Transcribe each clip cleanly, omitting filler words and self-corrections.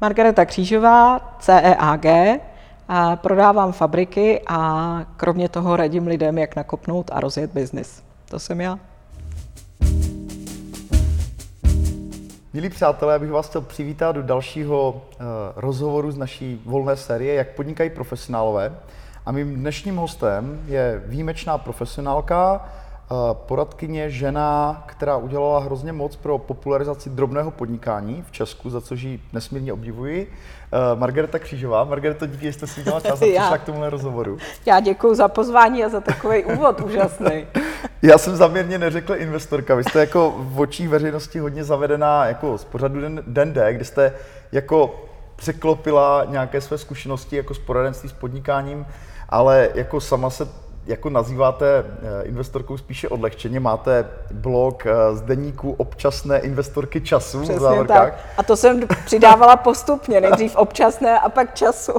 Margareta Křížová, CEAG, a prodávám fabriky a kromě toho radím lidem, jak nakopnout a rozjet biznis. To jsem já. Milí přátelé, já bych vás chtěl přivítat do dalšího rozhovoru z naší volné série Jak podnikají profesionálové. A mým dnešním hostem je výjimečná profesionálka, poradkyně, žena, která udělala hrozně moc pro popularizaci drobného podnikání v Česku, za což ji nesmírně obdivuji. Margareta Křížová. Margareto, díky, že jste si udělala čas a přišla k tomuhle rozhovoru. Já děkuju za pozvání a za takový úvod úžasný. Já jsem záměrně neřekl investorka. Vy jste jako v očích veřejnosti hodně zavedená jako z pořadu Dende, kde jste jako překlopila nějaké své zkušenosti jako s poradenství, s podnikáním, ale jako sama se jako nazýváte investorkou spíše odlehčeně, máte blog z deníku občasné investorky času. Přesně tak. A to jsem přidávala postupně, nejdřív občasné a pak času.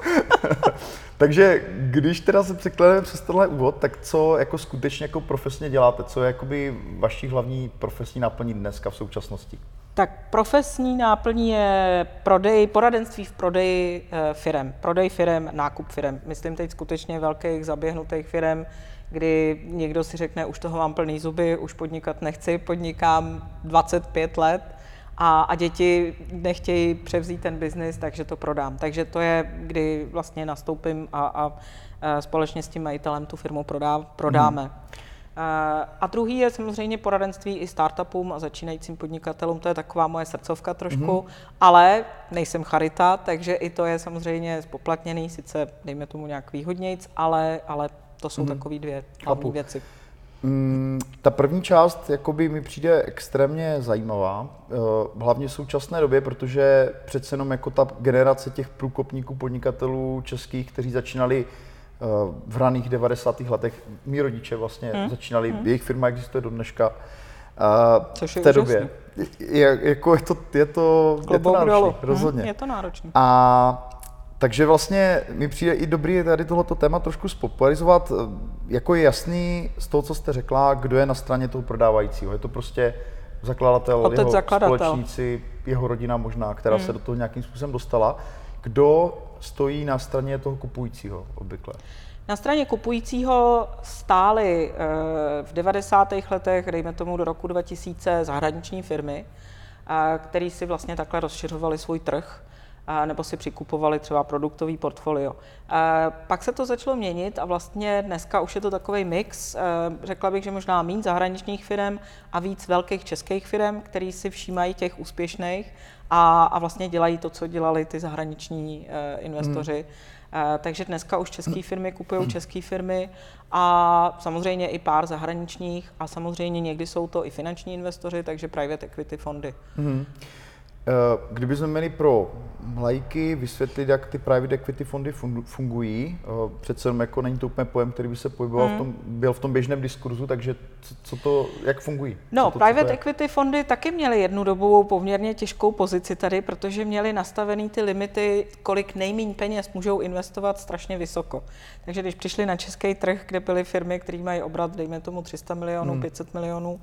Takže když teda se překleneme přes tenhle úvod, tak co jako skutečně jako profesně děláte? Co je jakoby vaší hlavní profesní náplní dneska v současnosti? Tak profesní náplní je prodej, poradenství v prodeji firem. Prodej firem, nákup firem. Myslím teď skutečně velkých zaběhnutých firem, kdy někdo si řekne, už toho mám plný zuby, už podnikat nechci, podnikám 25 let a děti nechtějí převzít ten biznis, takže to prodám. Takže to je, kdy vlastně nastoupím a společně s tím majitelem tu firmu prodáme. A druhý je samozřejmě poradenství i startupům a začínajícím podnikatelům, to je taková moje srdcovka trošku, ale nejsem charita, takže i to je samozřejmě zpoplatněný, sice dejme tomu nějak výhodnějc, ale to jsou takové dvě hlavní věci. Ta první část jakoby mi přijde extrémně zajímavá, hlavně v současné době, protože přece jenom jako ta generace těch průkopníků podnikatelů českých, kteří začínali v raných 90. letech, mí rodiče vlastně začínali, jejich firma existuje do dneška. Což je v té době. Je to náročný, rozhodně. Je to náročný. A takže vlastně mi přijde i dobrý tady tohleto téma trošku spopularizovat. Jako je jasný z toho, co jste řekla, kdo je na straně toho prodávajícího. Je to prostě zakladatel, jeho společníci, jeho rodina možná, která se do toho nějakým způsobem dostala. Kdo stojí na straně toho kupujícího obvykle? Na straně kupujícího stály v 90. letech, dejme tomu do roku 2000, zahraniční firmy, které si vlastně takhle rozšiřovaly svůj trh nebo si přikupovali třeba produktový portfolio. Pak se to začalo měnit a vlastně dneska už je to takový mix, řekla bych, že možná méně zahraničních firem a víc velkých českých firem, které si všímají těch úspěšných a vlastně dělají to, co dělali ty zahraniční investoři. Takže dneska už české firmy kupují české firmy a samozřejmě i pár zahraničních a samozřejmě někdy jsou to i finanční investoři, takže private equity fondy. Kdybychom měli pro laiky vysvětlit, jak ty private equity fondy fungují, přece jako není to úplně pojem, který by se pohyboval byl v tom běžném diskurzu, takže jak fungují? No, private equity fondy taky měly jednu dobu poměrně těžkou pozici tady, protože měly nastavený ty limity, kolik nejméně peněz můžou investovat strašně vysoko. Takže když přišli na český trh, kde byly firmy, které mají obrat, dejme tomu 300 milionů, 500 milionů,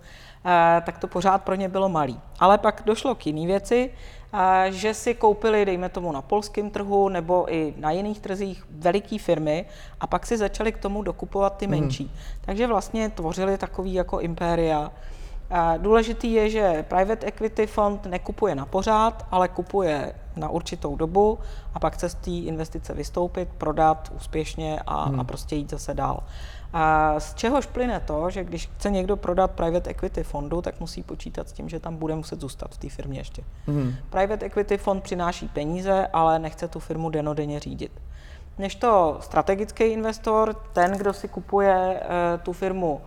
tak to pořád pro ně bylo malý. Ale pak došlo k jiný věci, že si koupili, dejme tomu na polském trhu nebo i na jiných trzích, veliké firmy a pak si začali k tomu dokupovat ty menší. Takže vlastně tvořili takový jako impéria. Důležitý je, že private equity fond nekupuje na pořád, ale kupuje na určitou dobu a pak se z té investice vystoupit, prodat úspěšně a prostě jít zase dál. A z čehož plyne to, že když chce někdo prodat private equity fondu, tak musí počítat s tím, že tam bude muset zůstat v té firmě ještě. Private equity fond přináší peníze, ale nechce tu firmu dennodenně řídit. Než to strategický investor, ten, kdo si kupuje tu firmu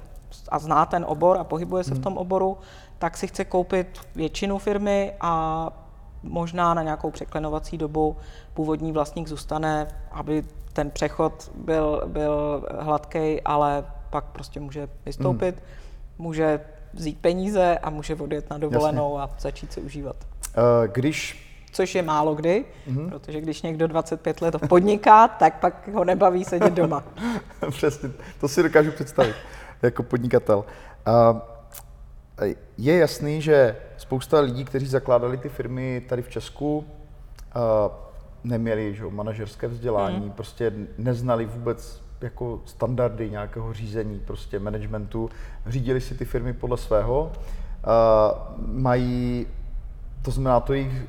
a zná ten obor a pohybuje se v tom oboru, tak si chce koupit většinu firmy a možná na nějakou překlenovací dobu původní vlastník zůstane, aby ten přechod byl hladký, ale pak prostě může vystoupit, může vzít peníze a může odjet na dovolenou a začít se užívat. Což je málo kdy, protože když někdo 25 let podniká, tak pak ho nebaví sedět doma. Přesně, to si dokážu představit jako podnikatel. Je jasný, že spousta lidí, kteří zakládali ty firmy tady v Česku, neměli manažerské vzdělání, prostě neznali vůbec jako standardy nějakého řízení, prostě managementu, řídili si ty firmy podle svého, mají, to znamená, to jejich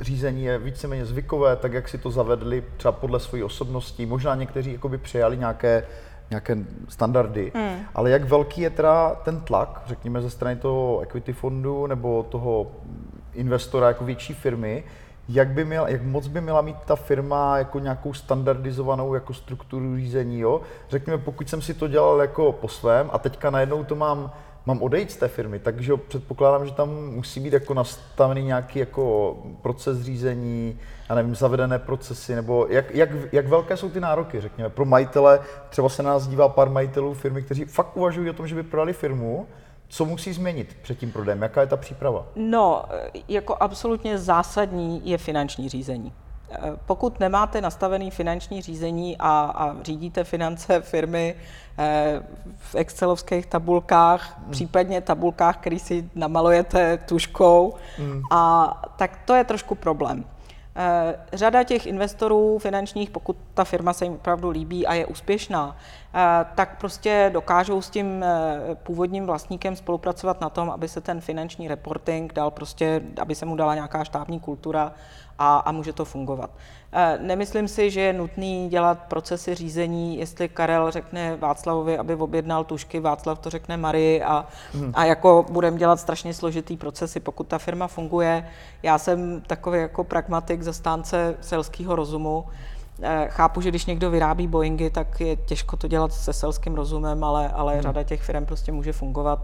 řízení je víceméně zvykové, tak jak si to zavedli třeba podle své osobnosti, možná někteří jakoby přijali nějaké standardy, ale jak velký je teda ten tlak, řekněme ze strany toho equity fondu nebo toho investora jako větší firmy, jak moc by měla mít ta firma jako nějakou standardizovanou jako strukturu řízení, jo? Řekněme, pokud jsem si to dělal jako po svém a teďka najednou to mám odejít z té firmy, takže předpokládám, že tam musí být jako nastavený nějaký jako proces řízení, já nevím, zavedené procesy, nebo jak velké jsou ty nároky, řekněme, pro majitele, třeba se na nás dívá pár majitelů firmy, kteří fakt uvažují o tom, že by prodali firmu, co musí změnit před tím prodejem, jaká je ta příprava? No, jako absolutně zásadní je finanční řízení. Pokud nemáte nastavené finanční řízení a řídíte finance firmy v excelovských tabulkách, případně tabulkách, které si namalujete tužkou, tak to je trošku problém. Řada těch investorů finančních, pokud ta firma se jim opravdu líbí a je úspěšná, tak prostě dokážou s tím původním vlastníkem spolupracovat na tom, aby se ten finanční reporting dal prostě, aby se mu dala nějaká štábní kultura a může to fungovat. Nemyslím si, že je nutný dělat procesy řízení, jestli Karel řekne Václavovi, aby objednal tužky, Václav to řekne Marii a jako budeme dělat strašně složitý procesy, pokud ta firma funguje. Já jsem takový jako pragmatik, zastánce selského rozumu. Chápu, že když někdo vyrábí Boeingy, tak je těžko to dělat se selským rozumem, ale řada těch firm prostě může fungovat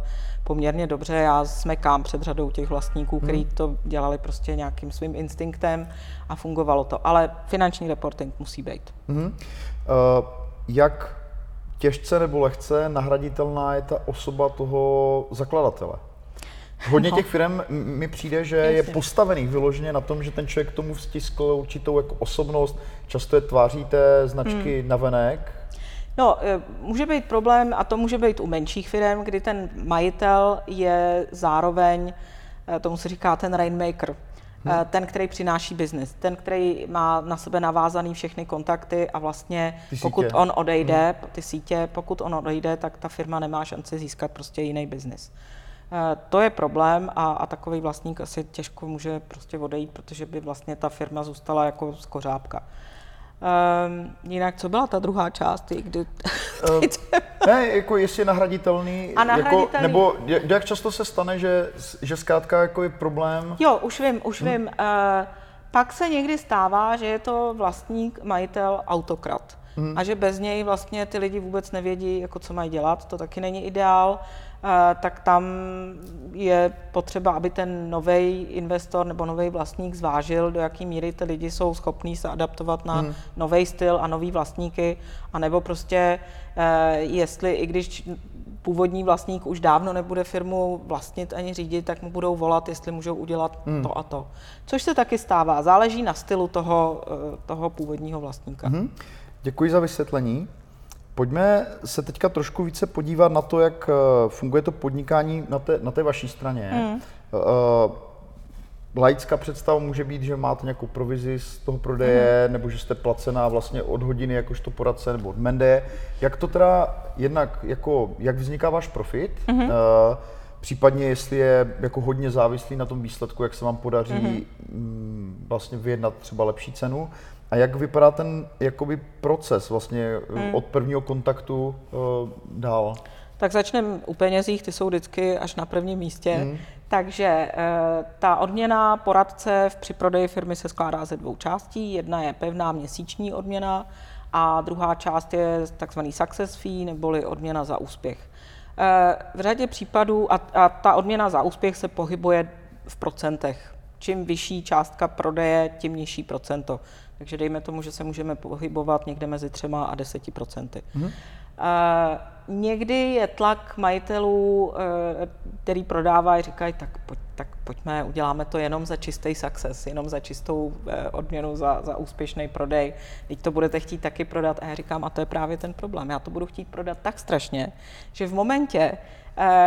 poměrně dobře. Já smekám před řadou těch vlastníků, kteří to dělali prostě nějakým svým instinktem a fungovalo to. Ale finanční reporting musí být. Jak těžce nebo lehce nahraditelná je ta osoba toho zakladatele? Hodně těch firm mi přijde, že je postavený vyloženě na tom, že ten člověk tomu vstiskl určitou jako osobnost, často je tváří té značky navenek. No, může být problém, a to může být u menších firm, kdy ten majitel je zároveň, tomu se říká ten rainmaker, ten, který přináší biznis, ten, který má na sebe navázaný všechny kontakty a vlastně pokud on odejde, ty sítě, pokud on odejde, tak ta firma nemá šanci získat prostě jiný biznis. To je problém a takový vlastník asi těžko může prostě odejít, protože by vlastně ta firma zůstala jako z kořápka. Jinak, co byla ta druhá část? Ne, jako jestli je nahraditelný, jako, nebo jak často se stane, že zkrátka jako je problém? Jo, už vím. Pak se někdy stává, že je to vlastník, majitel, autokrat. A že bez něj vlastně ty lidi vůbec nevědí, jako co mají dělat, to taky není ideál. Tak tam je potřeba, aby ten nový investor nebo nový vlastník zvážil, do jaké míry ty lidi jsou schopní se adaptovat na nový styl a nový vlastníky, anebo prostě jestli, i když původní vlastník už dávno nebude firmu vlastnit ani řídit, tak mu budou volat, jestli můžou udělat to a to. Což se taky stává, záleží na stylu toho původního vlastníka. Děkuji za vysvětlení. Pojďme se teďka trošku více podívat na to, jak funguje to podnikání na té vaší straně. Laická představa může být, že máte nějakou provizi z toho prodeje, nebo že jste placená vlastně od hodiny jakožto poradce nebo od Mende. Jak to teda jednak, jako, jak vzniká váš profit? Případně jestli je jako hodně závislý na tom výsledku, jak se vám podaří vlastně vyjednat třeba lepší cenu. A jak vypadá ten jakoby proces vlastně od prvního kontaktu dál? Tak začneme u penězích, ty jsou vždycky až na prvním místě. Takže ta odměna poradce při prodeji firmy se skládá ze dvou částí. Jedna je pevná měsíční odměna a druhá část je takzvaný success fee, neboli odměna za úspěch. V řadě případů, a ta odměna za úspěch se pohybuje v procentech. Čím vyšší částka prodeje, tím nižší procento. Takže dejme tomu, že se můžeme pohybovat někde mezi 3% a 10%. Někdy je tlak majitelů, který prodávají, říkají, tak pojďme, uděláme to jenom za čistý success, jenom za čistou odměnu za úspěšný prodej. Teď to budete chtít taky prodat. A já říkám, a to je právě ten problém. Já to budu chtít prodat tak strašně, že v momentě,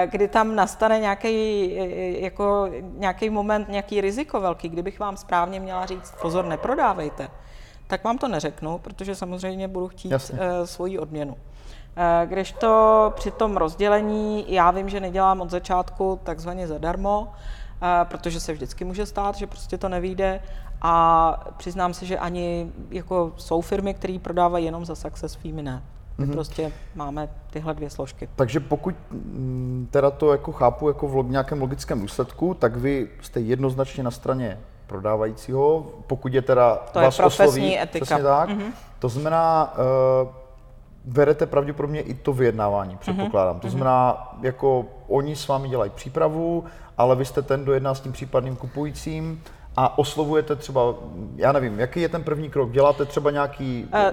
kdy tam nastane nějaký moment, nějaký riziko velký, kdybych vám správně měla říct, pozor, neprodávejte, tak vám to neřeknu, protože samozřejmě budu chtít svoji odměnu. Kdežto při tom rozdělení, já vím, že nedělám od začátku takzvaně zadarmo, protože se vždycky může stát, že prostě to nevyjde, a přiznám se, že ani jako jsou firmy, které prodávají jenom za success fee, my ne. My prostě máme tyhle dvě složky. Takže pokud teda to jako chápu jako v nějakém logickém důsledku, tak vy jste jednoznačně na straně prodávajícího, pokud je teda to vás osloví. To je profesní etika. Přesně tak. Mm-hmm. To znamená, berete pravděpodobně i to vyjednávání, předpokládám. To znamená, jako oni s vámi dělají přípravu, ale vy jste ten, kdo jedná s tím případným kupujícím a oslovujete třeba, já nevím, jaký je ten první krok? Děláte třeba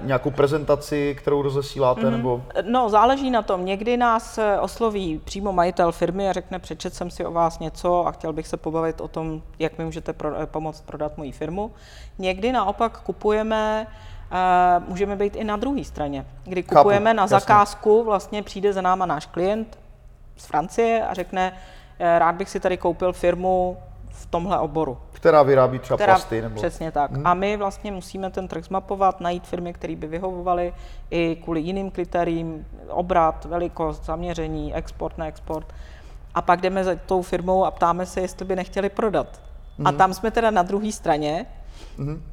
nějakou prezentaci, kterou rozesíláte? Nebo? No, záleží na tom. Někdy nás osloví přímo majitel firmy a řekne, přečet jsem si o vás něco a chtěl bych se pobavit o tom, jak mi můžete pomoct prodat moji firmu. Někdy naopak kupujeme, můžeme být i na druhé straně, kdy kupujeme na zakázku, vlastně přijde za náma náš klient z Francie a řekne, rád bych si tady koupil firmu v tomhle oboru. Která vyrábí třeba plasty nebo... Přesně tak. A my vlastně musíme ten trh zmapovat, najít firmy, které by vyhovovaly i kvůli jiným kritériím, obrat, velikost, zaměření, export, neexport. A pak jdeme za tou firmou a ptáme se, jestli by nechtěli prodat. A tam jsme teda na druhé straně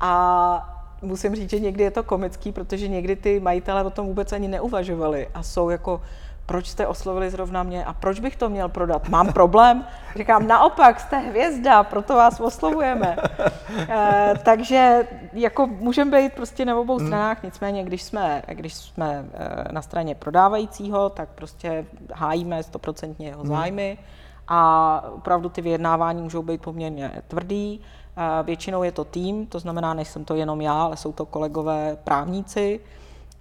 a musím říct, že někdy je to komický, protože někdy ty majitelé o tom vůbec ani neuvažovali a jsou jako, proč jste oslovili zrovna mě a proč bych to měl prodat? Mám problém? Říkám, naopak, jste hvězda, proto vás oslovujeme. Takže jako můžeme být prostě na obou stranách, nicméně když jsme na straně prodávajícího, tak prostě hájíme 100% jeho zájmy a opravdu ty vyjednávání můžou být poměrně tvrdý. Většinou je to tým, to znamená, nejsem to jenom já, ale jsou to kolegové právníci.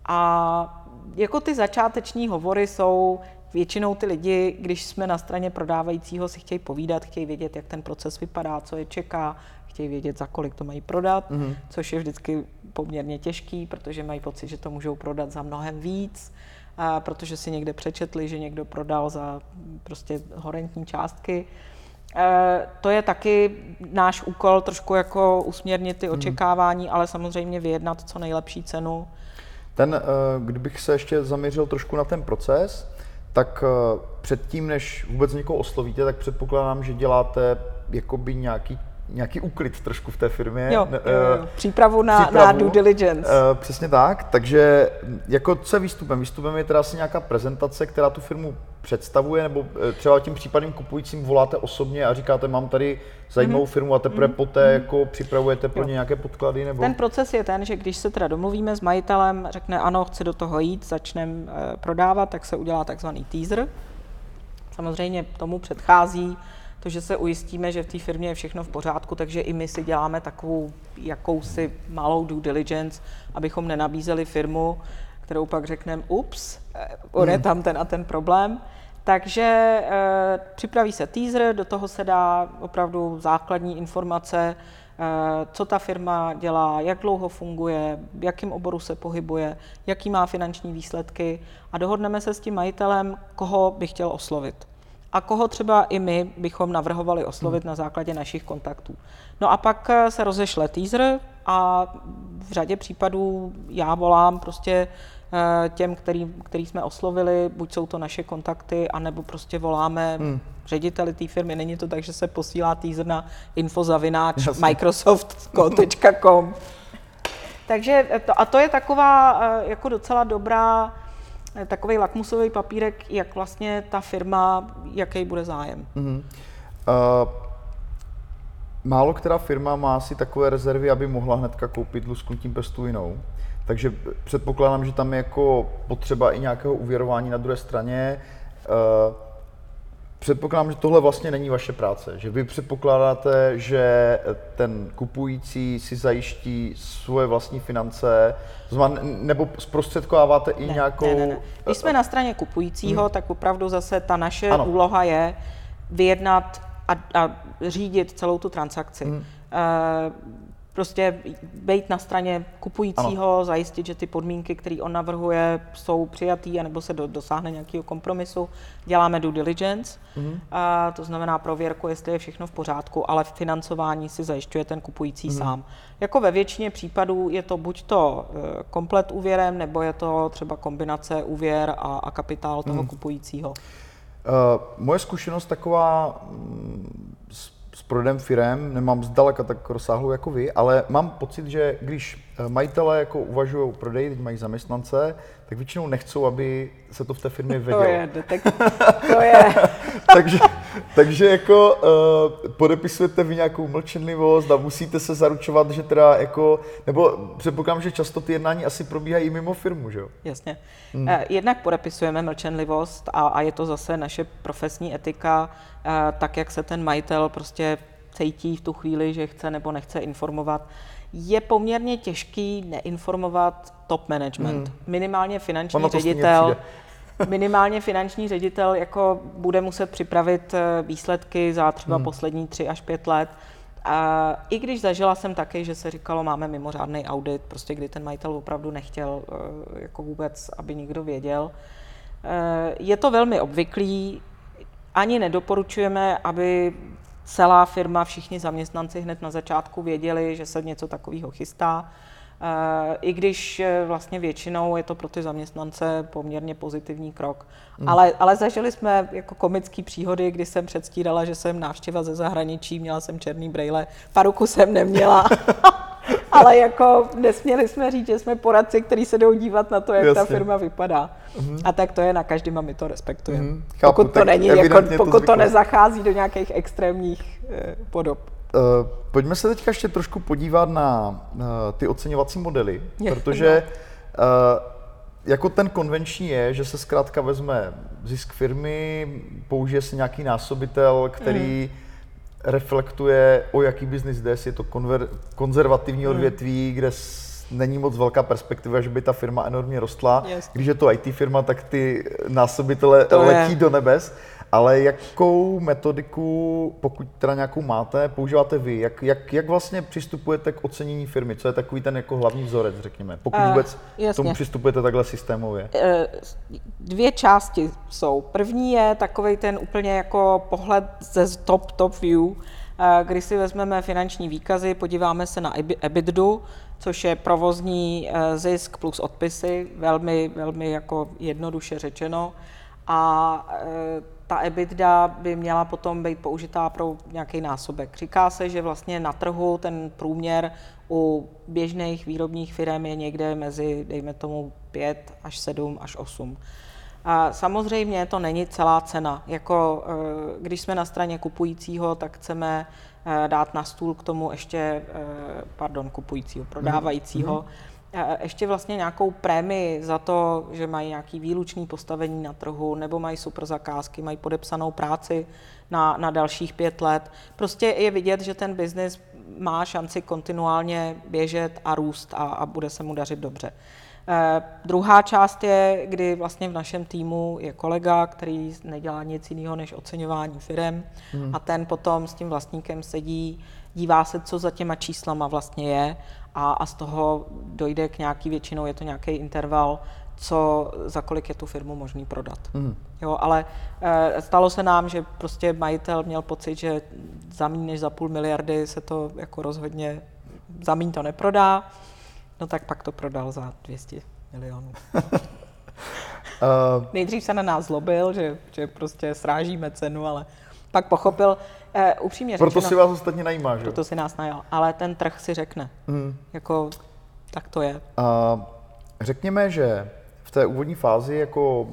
A jako ty začáteční hovory jsou, většinou ty lidi, když jsme na straně prodávajícího, si chtějí povídat, chtějí vědět, jak ten proces vypadá, co je čeká, chtějí vědět, za kolik to mají prodat, což je vždycky poměrně těžký, protože mají pocit, že to můžou prodat za mnohem víc, protože si někde přečetli, že někdo prodal za prostě horentní částky. To je taky náš úkol, trošku jako usměrnit ty očekávání, ale samozřejmě vyjednat co nejlepší cenu. Kdybych se ještě zaměřil trošku na ten proces, tak předtím, než vůbec někoho oslovíte, tak předpokládám, že děláte jakoby nějaký úklid trošku v té firmě. Jo. Přípravu na due diligence. Přesně tak, takže jako co je výstupem? Výstupem je teda asi nějaká prezentace, která tu firmu představuje, nebo třeba tím případným kupujícím voláte osobně a říkáte, mám tady zajímavou firmu a teprve poté jako připravujete pro ně nějaké podklady? Nebo... Ten proces je ten, že když se teda domluvíme s majitelem, řekne ano, chci do toho jít, začneme prodávat, tak se udělá takzvaný teaser. Samozřejmě tomu předchází to, že se ujistíme, že v té firmě je všechno v pořádku, takže i my si děláme takovou jakousi malou due diligence, abychom nenabízeli firmu, kterou pak řekneme, ups, on je tam ten a ten problém. Takže připraví se teaser, do toho se dá opravdu základní informace, co ta firma dělá, jak dlouho funguje, v jakém oboru se pohybuje, jaký má finanční výsledky a dohodneme se s tím majitelem, koho by chtěl oslovit. A koho třeba i my bychom navrhovali oslovit na základě našich kontaktů. No a pak se rozešle teaser a v řadě případů já volám prostě těm, který jsme oslovili, buď jsou to naše kontakty, anebo prostě voláme řediteli té firmy. Není to tak, že se posílá teaser na info@microsoft.com. Takže to je taková jako docela dobrá takový lakmusový papírek, jak vlastně ta firma, jaký bude zájem. Málo která firma má si takové rezervy, aby mohla hnedka koupit lusknutím prstů jinou. Takže předpokládám, že tam je jako potřeba i nějakého uvěrování na druhé straně. Předpokládám, že tohle vlastně není vaše práce, že vy předpokládáte, že ten kupující si zajiští svoje vlastní finance, nebo zprostředkováváte i nějakou... Ne. Když jsme na straně kupujícího, tak opravdu zase ta naše úloha je vyjednat a řídit celou tu transakci. prostě být na straně kupujícího, ano, zajistit, že ty podmínky, které on navrhuje, jsou přijatý, anebo se dosáhne nějakého kompromisu. Děláme due diligence, a to znamená prověrku, jestli je všechno v pořádku, ale v financování si zajišťuje ten kupující sám. Jako ve většině případů je to buď to komplet úvěrem, nebo je to třeba kombinace úvěr a kapitál toho kupujícího. Moje zkušenost taková s prodejem firem, nemám zdaleka tak rozsáhlou jako vy, ale mám pocit, že když majitelé jako uvažují o prodeji, teď mají zaměstnance, tak většinou nechcou, aby se to v té firmě vědělo. To je, to je. takže jako podepisujete vy nějakou mlčenlivost a musíte se zaručovat, že teda jako, nebo předpokládám, že často ty jednání asi probíhají i mimo firmu, že jo? Jasně. Jednak podepisujeme mlčenlivost a je to zase naše profesní etika, tak jak se ten majitel prostě cítí v tu chvíli, že chce nebo nechce informovat. Je poměrně těžký neinformovat top management. Minimálně finanční ředitel jako bude muset připravit výsledky za třeba poslední 3 až 5 let. A i když zažila jsem taky, že se říkalo, máme mimořádný audit, prostě kdy ten majitel opravdu nechtěl jako vůbec, aby nikdo věděl. Je to velmi obvyklý. Ani nedoporučujeme, aby celá firma, všichni zaměstnanci hned na začátku věděli, že se něco takového chystá. I když vlastně většinou je to pro ty zaměstnance poměrně pozitivní krok. Ale zažili jsme jako komické příhody, kdy jsem předstírala, že jsem návštěva ze zahraničí, měla jsem černý brejle, paruku jsem neměla. Ale jako nesměli jsme říct, že jsme poradci, kteří se jdou dívat na to, jak ta firma vypadá. A tak to je na každém a my to respektujeme. Pokud to není, pokud to nezachází do nějakých extrémních podob. Pojďme se teďka ještě trošku podívat na ty oceňovací modely, protože jako ten konvenční je, že se zkrátka vezme zisk firmy, použije se nějaký násobitel, který reflektuje, o jaký business jde, jestli je to konzervativní odvětví, kde není moc velká perspektiva, že by ta firma enormně rostla. Když je to IT firma, tak ty násobitele letí do nebes. Ale jakou metodiku, pokud teda nějakou máte, používáte vy? Jak vlastně přistupujete k ocenění firmy? Co je takový ten jako hlavní vzorec, řekněme? Pokud vůbec tomu přistupujete takhle systémově. Dvě části jsou. První je takovej ten úplně jako pohled ze top view, kdy si vezmeme finanční výkazy, podíváme se na EBITDu, což je provozní zisk plus odpisy, velmi, velmi jako jednoduše řečeno. A ta EBITDA by měla potom být použitá pro nějaký násobek. Říká se, že vlastně na trhu ten průměr u běžných výrobních firem je někde mezi, dejme tomu, 5 až 7 až 8. A samozřejmě to není celá cena. Jako, když jsme na straně kupujícího, tak chceme dát na stůl k tomu ještě, prodávajícího, ještě vlastně nějakou prémii za to, že mají nějaký výlučný postavení na trhu, nebo mají super zakázky, mají podepsanou práci na dalších 5 let. Prostě je vidět, že ten biznis má šanci kontinuálně běžet a růst a bude se mu dařit dobře. Druhá část je, kdy vlastně v našem týmu je kolega, který nedělá nic jiného než oceňování firem a ten potom s tím vlastníkem sedí, dívá se, co za těma číslama vlastně je a z toho dojde k nějaký, většinou je to nějaký interval, co za kolik je tu firmu možný prodat. Jo, ale stalo se nám, že prostě majitel měl pocit, že za méně než za 0,5 miliardy se to jako rozhodně, za méně to neprodá. No tak pak to prodal za 200 milionů. Nejdřív se na nás zlobil, že prostě srážíme cenu, ale pak pochopil, upřímně řečeno... Proto si vás ostatně najímá, že? Proto si nás najal, ale ten trh si řekne. Jako, tak to je. Řekněme, že v té úvodní fázi jako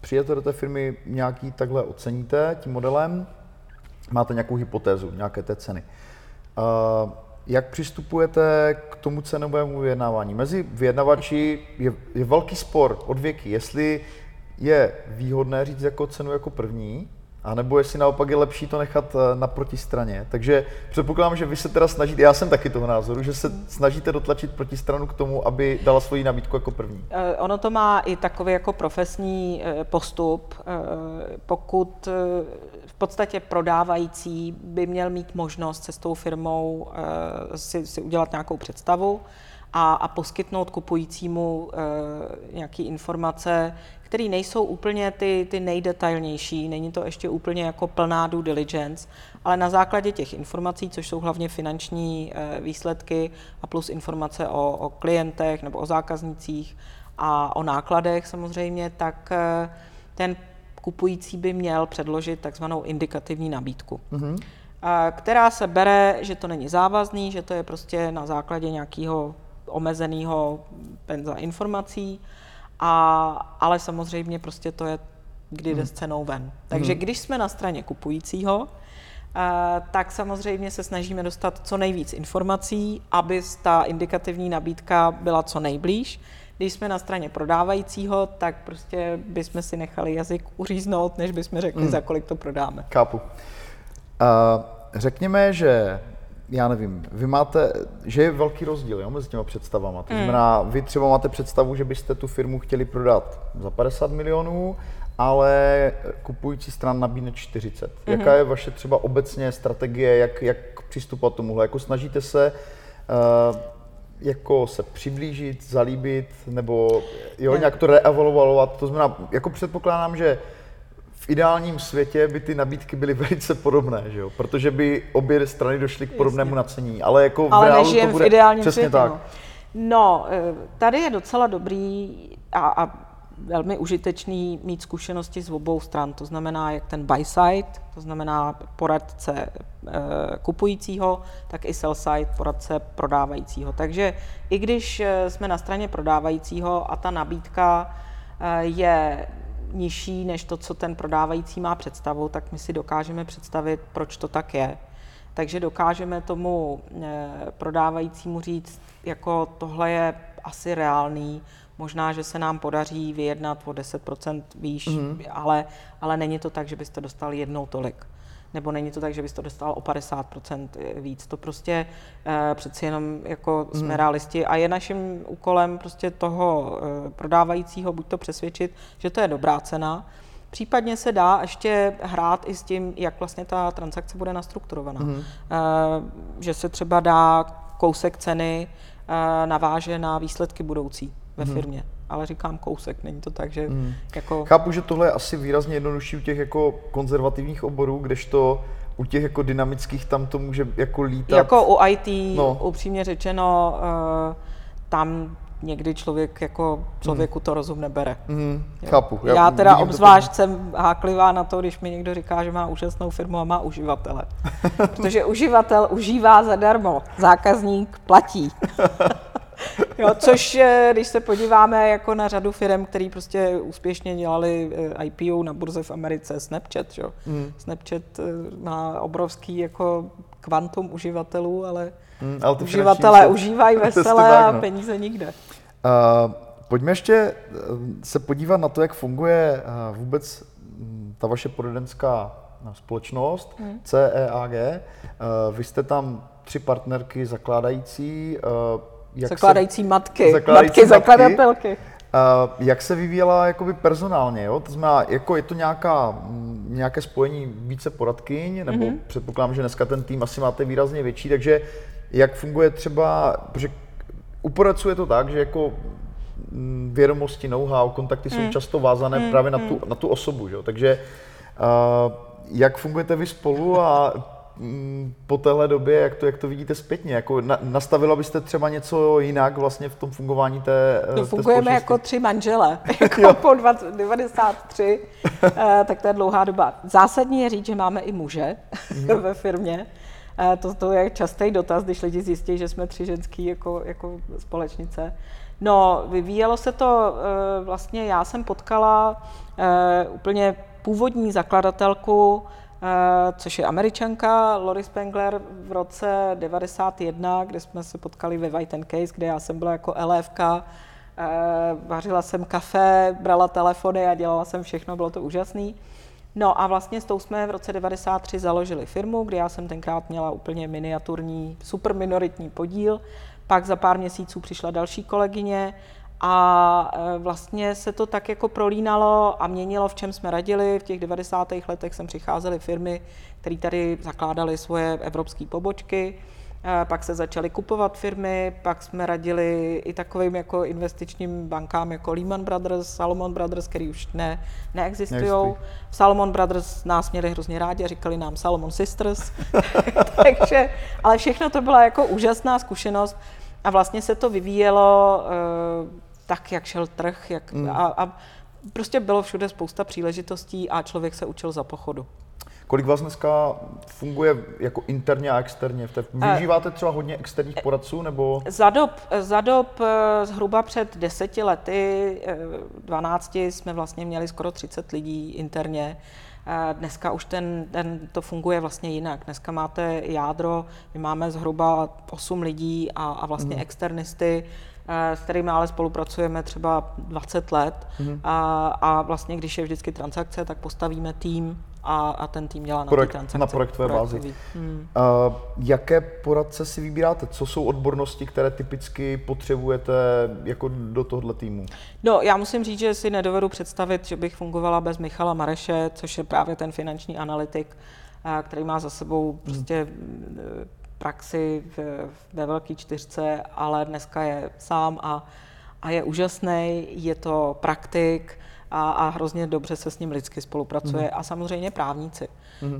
přijete do té firmy nějaký, takhle oceníte tím modelem, máte nějakou hypotézu, nějaké té ceny. Jak přistupujete k tomu cenovému vyjednávání? Mezi vyjednavači je velký spor od věky, jestli je výhodné říct jako cenu jako první, A nebo jestli naopak je lepší to nechat na protistraně. Takže předpokládám, že vy se teda snažíte, já jsem taky toho názoru, že se snažíte dotlačit protistranu k tomu, aby dala svoji nabídku jako první. Ono to má i takový jako profesní postup. Pokud v podstatě prodávající by měl mít možnost se s tou firmou si udělat nějakou představu a poskytnout kupujícímu nějaké informace, které nejsou úplně ty nejdetailnější, není to ještě úplně jako plná due diligence, ale na základě těch informací, což jsou hlavně finanční výsledky a plus informace o klientech nebo o zákaznicích a o nákladech samozřejmě, tak ten kupující by měl předložit takzvanou indikativní nabídku. Mm-hmm. Která se bere, že to není závazný, že to je prostě na základě nějakého omezeného penza informací, ale samozřejmě prostě to je, kdy jde s cenou ven. Takže když jsme na straně kupujícího, tak samozřejmě se snažíme dostat co nejvíc informací, aby ta indikativní nabídka byla co nejblíž. Když jsme na straně prodávajícího, tak prostě bychom si nechali jazyk uříznout, než bychom řekli, za kolik to prodáme. Chápu. Řekněme, že já nevím, vy máte, že je velký rozdíl, jo, mezi těma představama. To znamená, vy třeba máte představu, že byste tu firmu chtěli prodat za 50 milionů, ale kupující stran nabídne 40. Mm. Jaká je vaše třeba obecně strategie, jak přistupovat tomuhle? Jako snažíte se jako se přiblížit, zalíbit, nebo jo, nějak to reevaluovat? To znamená, jako předpokládám, že v ideálním světě by ty nabídky byly velice podobné, že jo? Protože by obě strany došly k podobnému nacení, ale jako v reálu to bude v ideálním přesně světě, tak. No, tady je docela dobrý a velmi užitečný mít zkušenosti z obou stran, to znamená jak ten buy side, to znamená poradce kupujícího, tak i sell side, poradce prodávajícího. Takže i když jsme na straně prodávajícího a ta nabídka je nižší než to, co ten prodávající má představu, tak my si dokážeme představit, proč to tak je. Takže dokážeme tomu prodávajícímu říct, jako tohle je asi reálný, možná, že se nám podaří vyjednat o 10% výš, ale není to tak, že bys to dostal jednou tolik. Nebo není to tak, že bys to dostal o 50% víc. To prostě přeci jenom jako jsme realisti a je naším úkolem prostě toho prodávajícího buď to přesvědčit, že to je dobrá cena, případně se dá ještě hrát i s tím, jak vlastně ta transakce bude nastrukturovaná. Že se třeba dá kousek ceny naváže na výsledky budoucí ve firmě. Ale říkám kousek, není to tak, že jako... Chápu, že tohle je asi výrazně jednodušší u těch jako konzervativních oborů, kdežto u těch jako dynamických tam to může jako lítat. Jako u IT, no. Upřímně řečeno, tam někdy člověku to rozum nebere. Chápu. Já teda obzvlášť jsem háklivá na to, když mi někdo říká, že má úžasnou firmu a má uživatele. Protože uživatel užívá zadarmo, zákazník platí. Jo, což, když se podíváme jako na řadu firem, které prostě úspěšně dělali IPO na burze v Americe, Snapchat, jo. Snapchat má obrovský jako kvantum uživatelů, ale uživatelé užívají veselé a peníze nikde. Pojďme ještě se podívat na to, jak funguje vůbec ta vaše poradenská společnost, CEAG. Vy jste tam 3 partnerky zakládající, zakladatelky. Jak se vyvíjela jakoby personálně, jo? To znamená, jako je to nějaké spojení více poradkyň, nebo předpokládám, že dneska ten tým asi máte výrazně větší, takže jak funguje třeba, protože u poradců je to tak, že jako vědomosti, know-how, kontakty jsou často vázané právě na tu osobu, jo? Takže jak fungujete vy spolu a po téhle době, jak to vidíte zpětně? Jako nastavila byste třeba něco jinak vlastně v tom fungování té společnosti? Fungujeme jako 3 manžele, jako po 93, tak to je dlouhá doba. Zásadní je říct, že máme i muže ve firmě. To je častý dotaz, když lidi zjistí, že jsme 3 ženský jako společnice. No, vyvíjelo se to vlastně, já jsem potkala úplně původní zakladatelku, což je Američanka, Loris Pangler v roce 91, kde jsme se potkali ve White and Case, kde já jsem byla jako elévka, vařila jsem kafe, brala telefony a dělala jsem všechno, bylo to úžasný. No a vlastně s tou jsme v roce 1993 založili firmu, kdy já jsem tenkrát měla úplně miniaturní, super minoritní podíl. Pak za pár měsíců přišla další kolegyně a vlastně se to tak jako prolínalo a měnilo, v čem jsme radili. V těch 90. letech sem přicházely firmy, které tady zakládaly svoje evropské pobočky. Pak se začaly kupovat firmy, pak jsme radili i takovým jako investičním bankám jako Lehman Brothers, Salomon Brothers, který už neexistují. V Salomon Brothers nás měli hrozně rádi a říkali nám Salomon Sisters. Takže, ale všechno to byla jako úžasná zkušenost a vlastně se to vyvíjelo tak, jak šel trh, a prostě bylo všude spousta příležitostí a člověk se učil za pochodu. Kolik vás dneska funguje jako interně a externě? Využíváte třeba hodně externích poradců? Nebo? Za dob zhruba před 10 lety, 12, jsme vlastně měli skoro 30 lidí interně. Dneska už to funguje vlastně jinak. Dneska máte jádro, my máme zhruba 8 lidí a vlastně externisty, s kterými ale spolupracujeme třeba 20 let. A vlastně, když je vždycky transakce, tak postavíme tým. A ten tým dělá na ty transakce. Na projektové bázi. Jaké poradce si vybíráte? Co jsou odbornosti, které typicky potřebujete jako do tohoto týmu? No, já musím říct, že si nedovedu představit, že bych fungovala bez Michala Mareše, což je právě ten finanční analytik, který má za sebou prostě praxi ve velké 4, ale dneska je sám a je úžasný, je to praktik, a hrozně dobře se s ním lidsky spolupracuje a samozřejmě právníci.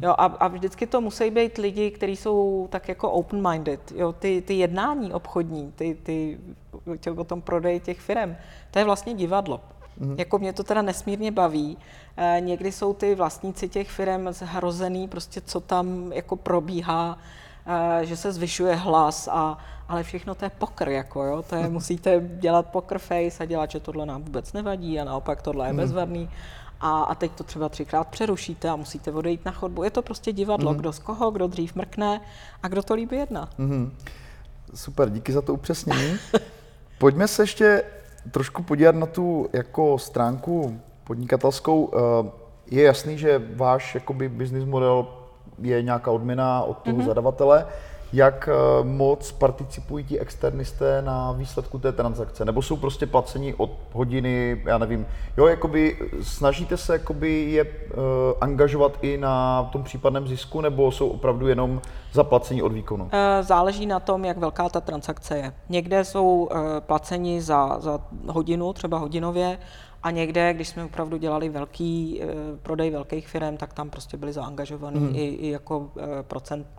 Jo, a vždycky to musí být lidi, kteří jsou tak jako open-minded. Jo, ty jednání obchodní, ty o tom prodej těch firem, to je vlastně divadlo. Jako mě to teda nesmírně baví. Někdy jsou ty vlastníci těch firem zhrozený, prostě co tam jako probíhá, že se zvyšuje hlas, ale všechno to je pokr, jako jo, to je, musíte dělat poker face a dělat, že tohle nám vůbec nevadí a naopak tohle je bezvadný a teď to třeba 3krát přerušíte a musíte odejít na chodbu. Je to prostě divadlo, kdo z koho, kdo dřív mrkne a kdo to líbí jedná. Super, díky za to upřesnění. Pojďme se ještě trošku podívat na tu jako stránku podnikatelskou. Je jasný, že váš jakoby business model je nějaká odměna od toho zadavatele. Jak moc participují ti externisté na výsledku té transakce? Nebo jsou prostě placení od hodiny, já nevím. Jo, jakoby snažíte se jakoby je angažovat i na tom případném zisku, nebo jsou opravdu jenom za placení od výkonu? Záleží na tom, jak velká ta transakce je. Někde jsou placeni za hodinu, třeba hodinově, a někde, když jsme opravdu dělali velký prodej velkých firm, tak tam prostě byli zaangažovaní i jako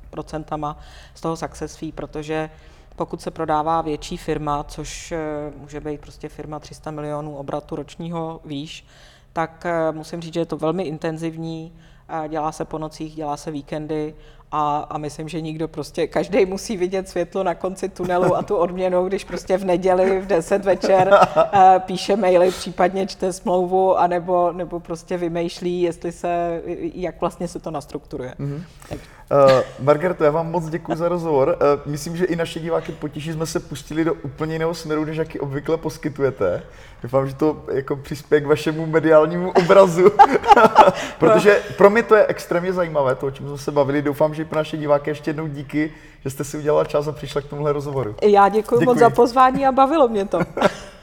procentama z toho success fee, protože pokud se prodává větší firma, což může být prostě firma 300 milionů obratu ročního výš, tak musím říct, že je to velmi intenzivní, dělá se po nocích, dělá se víkendy a myslím, že nikdo prostě, každý musí vidět světlo na konci tunelu a tu odměnu, když prostě v neděli v 10 večer píše maily, případně čte smlouvu, anebo prostě vymýšlí, jak vlastně se to nastrukturuje. Margareto, já vám moc děkuji za rozhovor. Myslím, že i naše diváky potěší, jsme se pustili do úplně jiného směru, než jaký obvykle poskytujete. Doufám, že to jako přispěje k vašemu mediálnímu obrazu, protože pro mě to je extrémně zajímavé, to, o čem jsme se bavili. Doufám, že i pro naše diváky ještě jednou díky, že jste si udělala čas a přišla k tomuhle rozhovoru. Já děkuji moc za pozvání a bavilo mě to.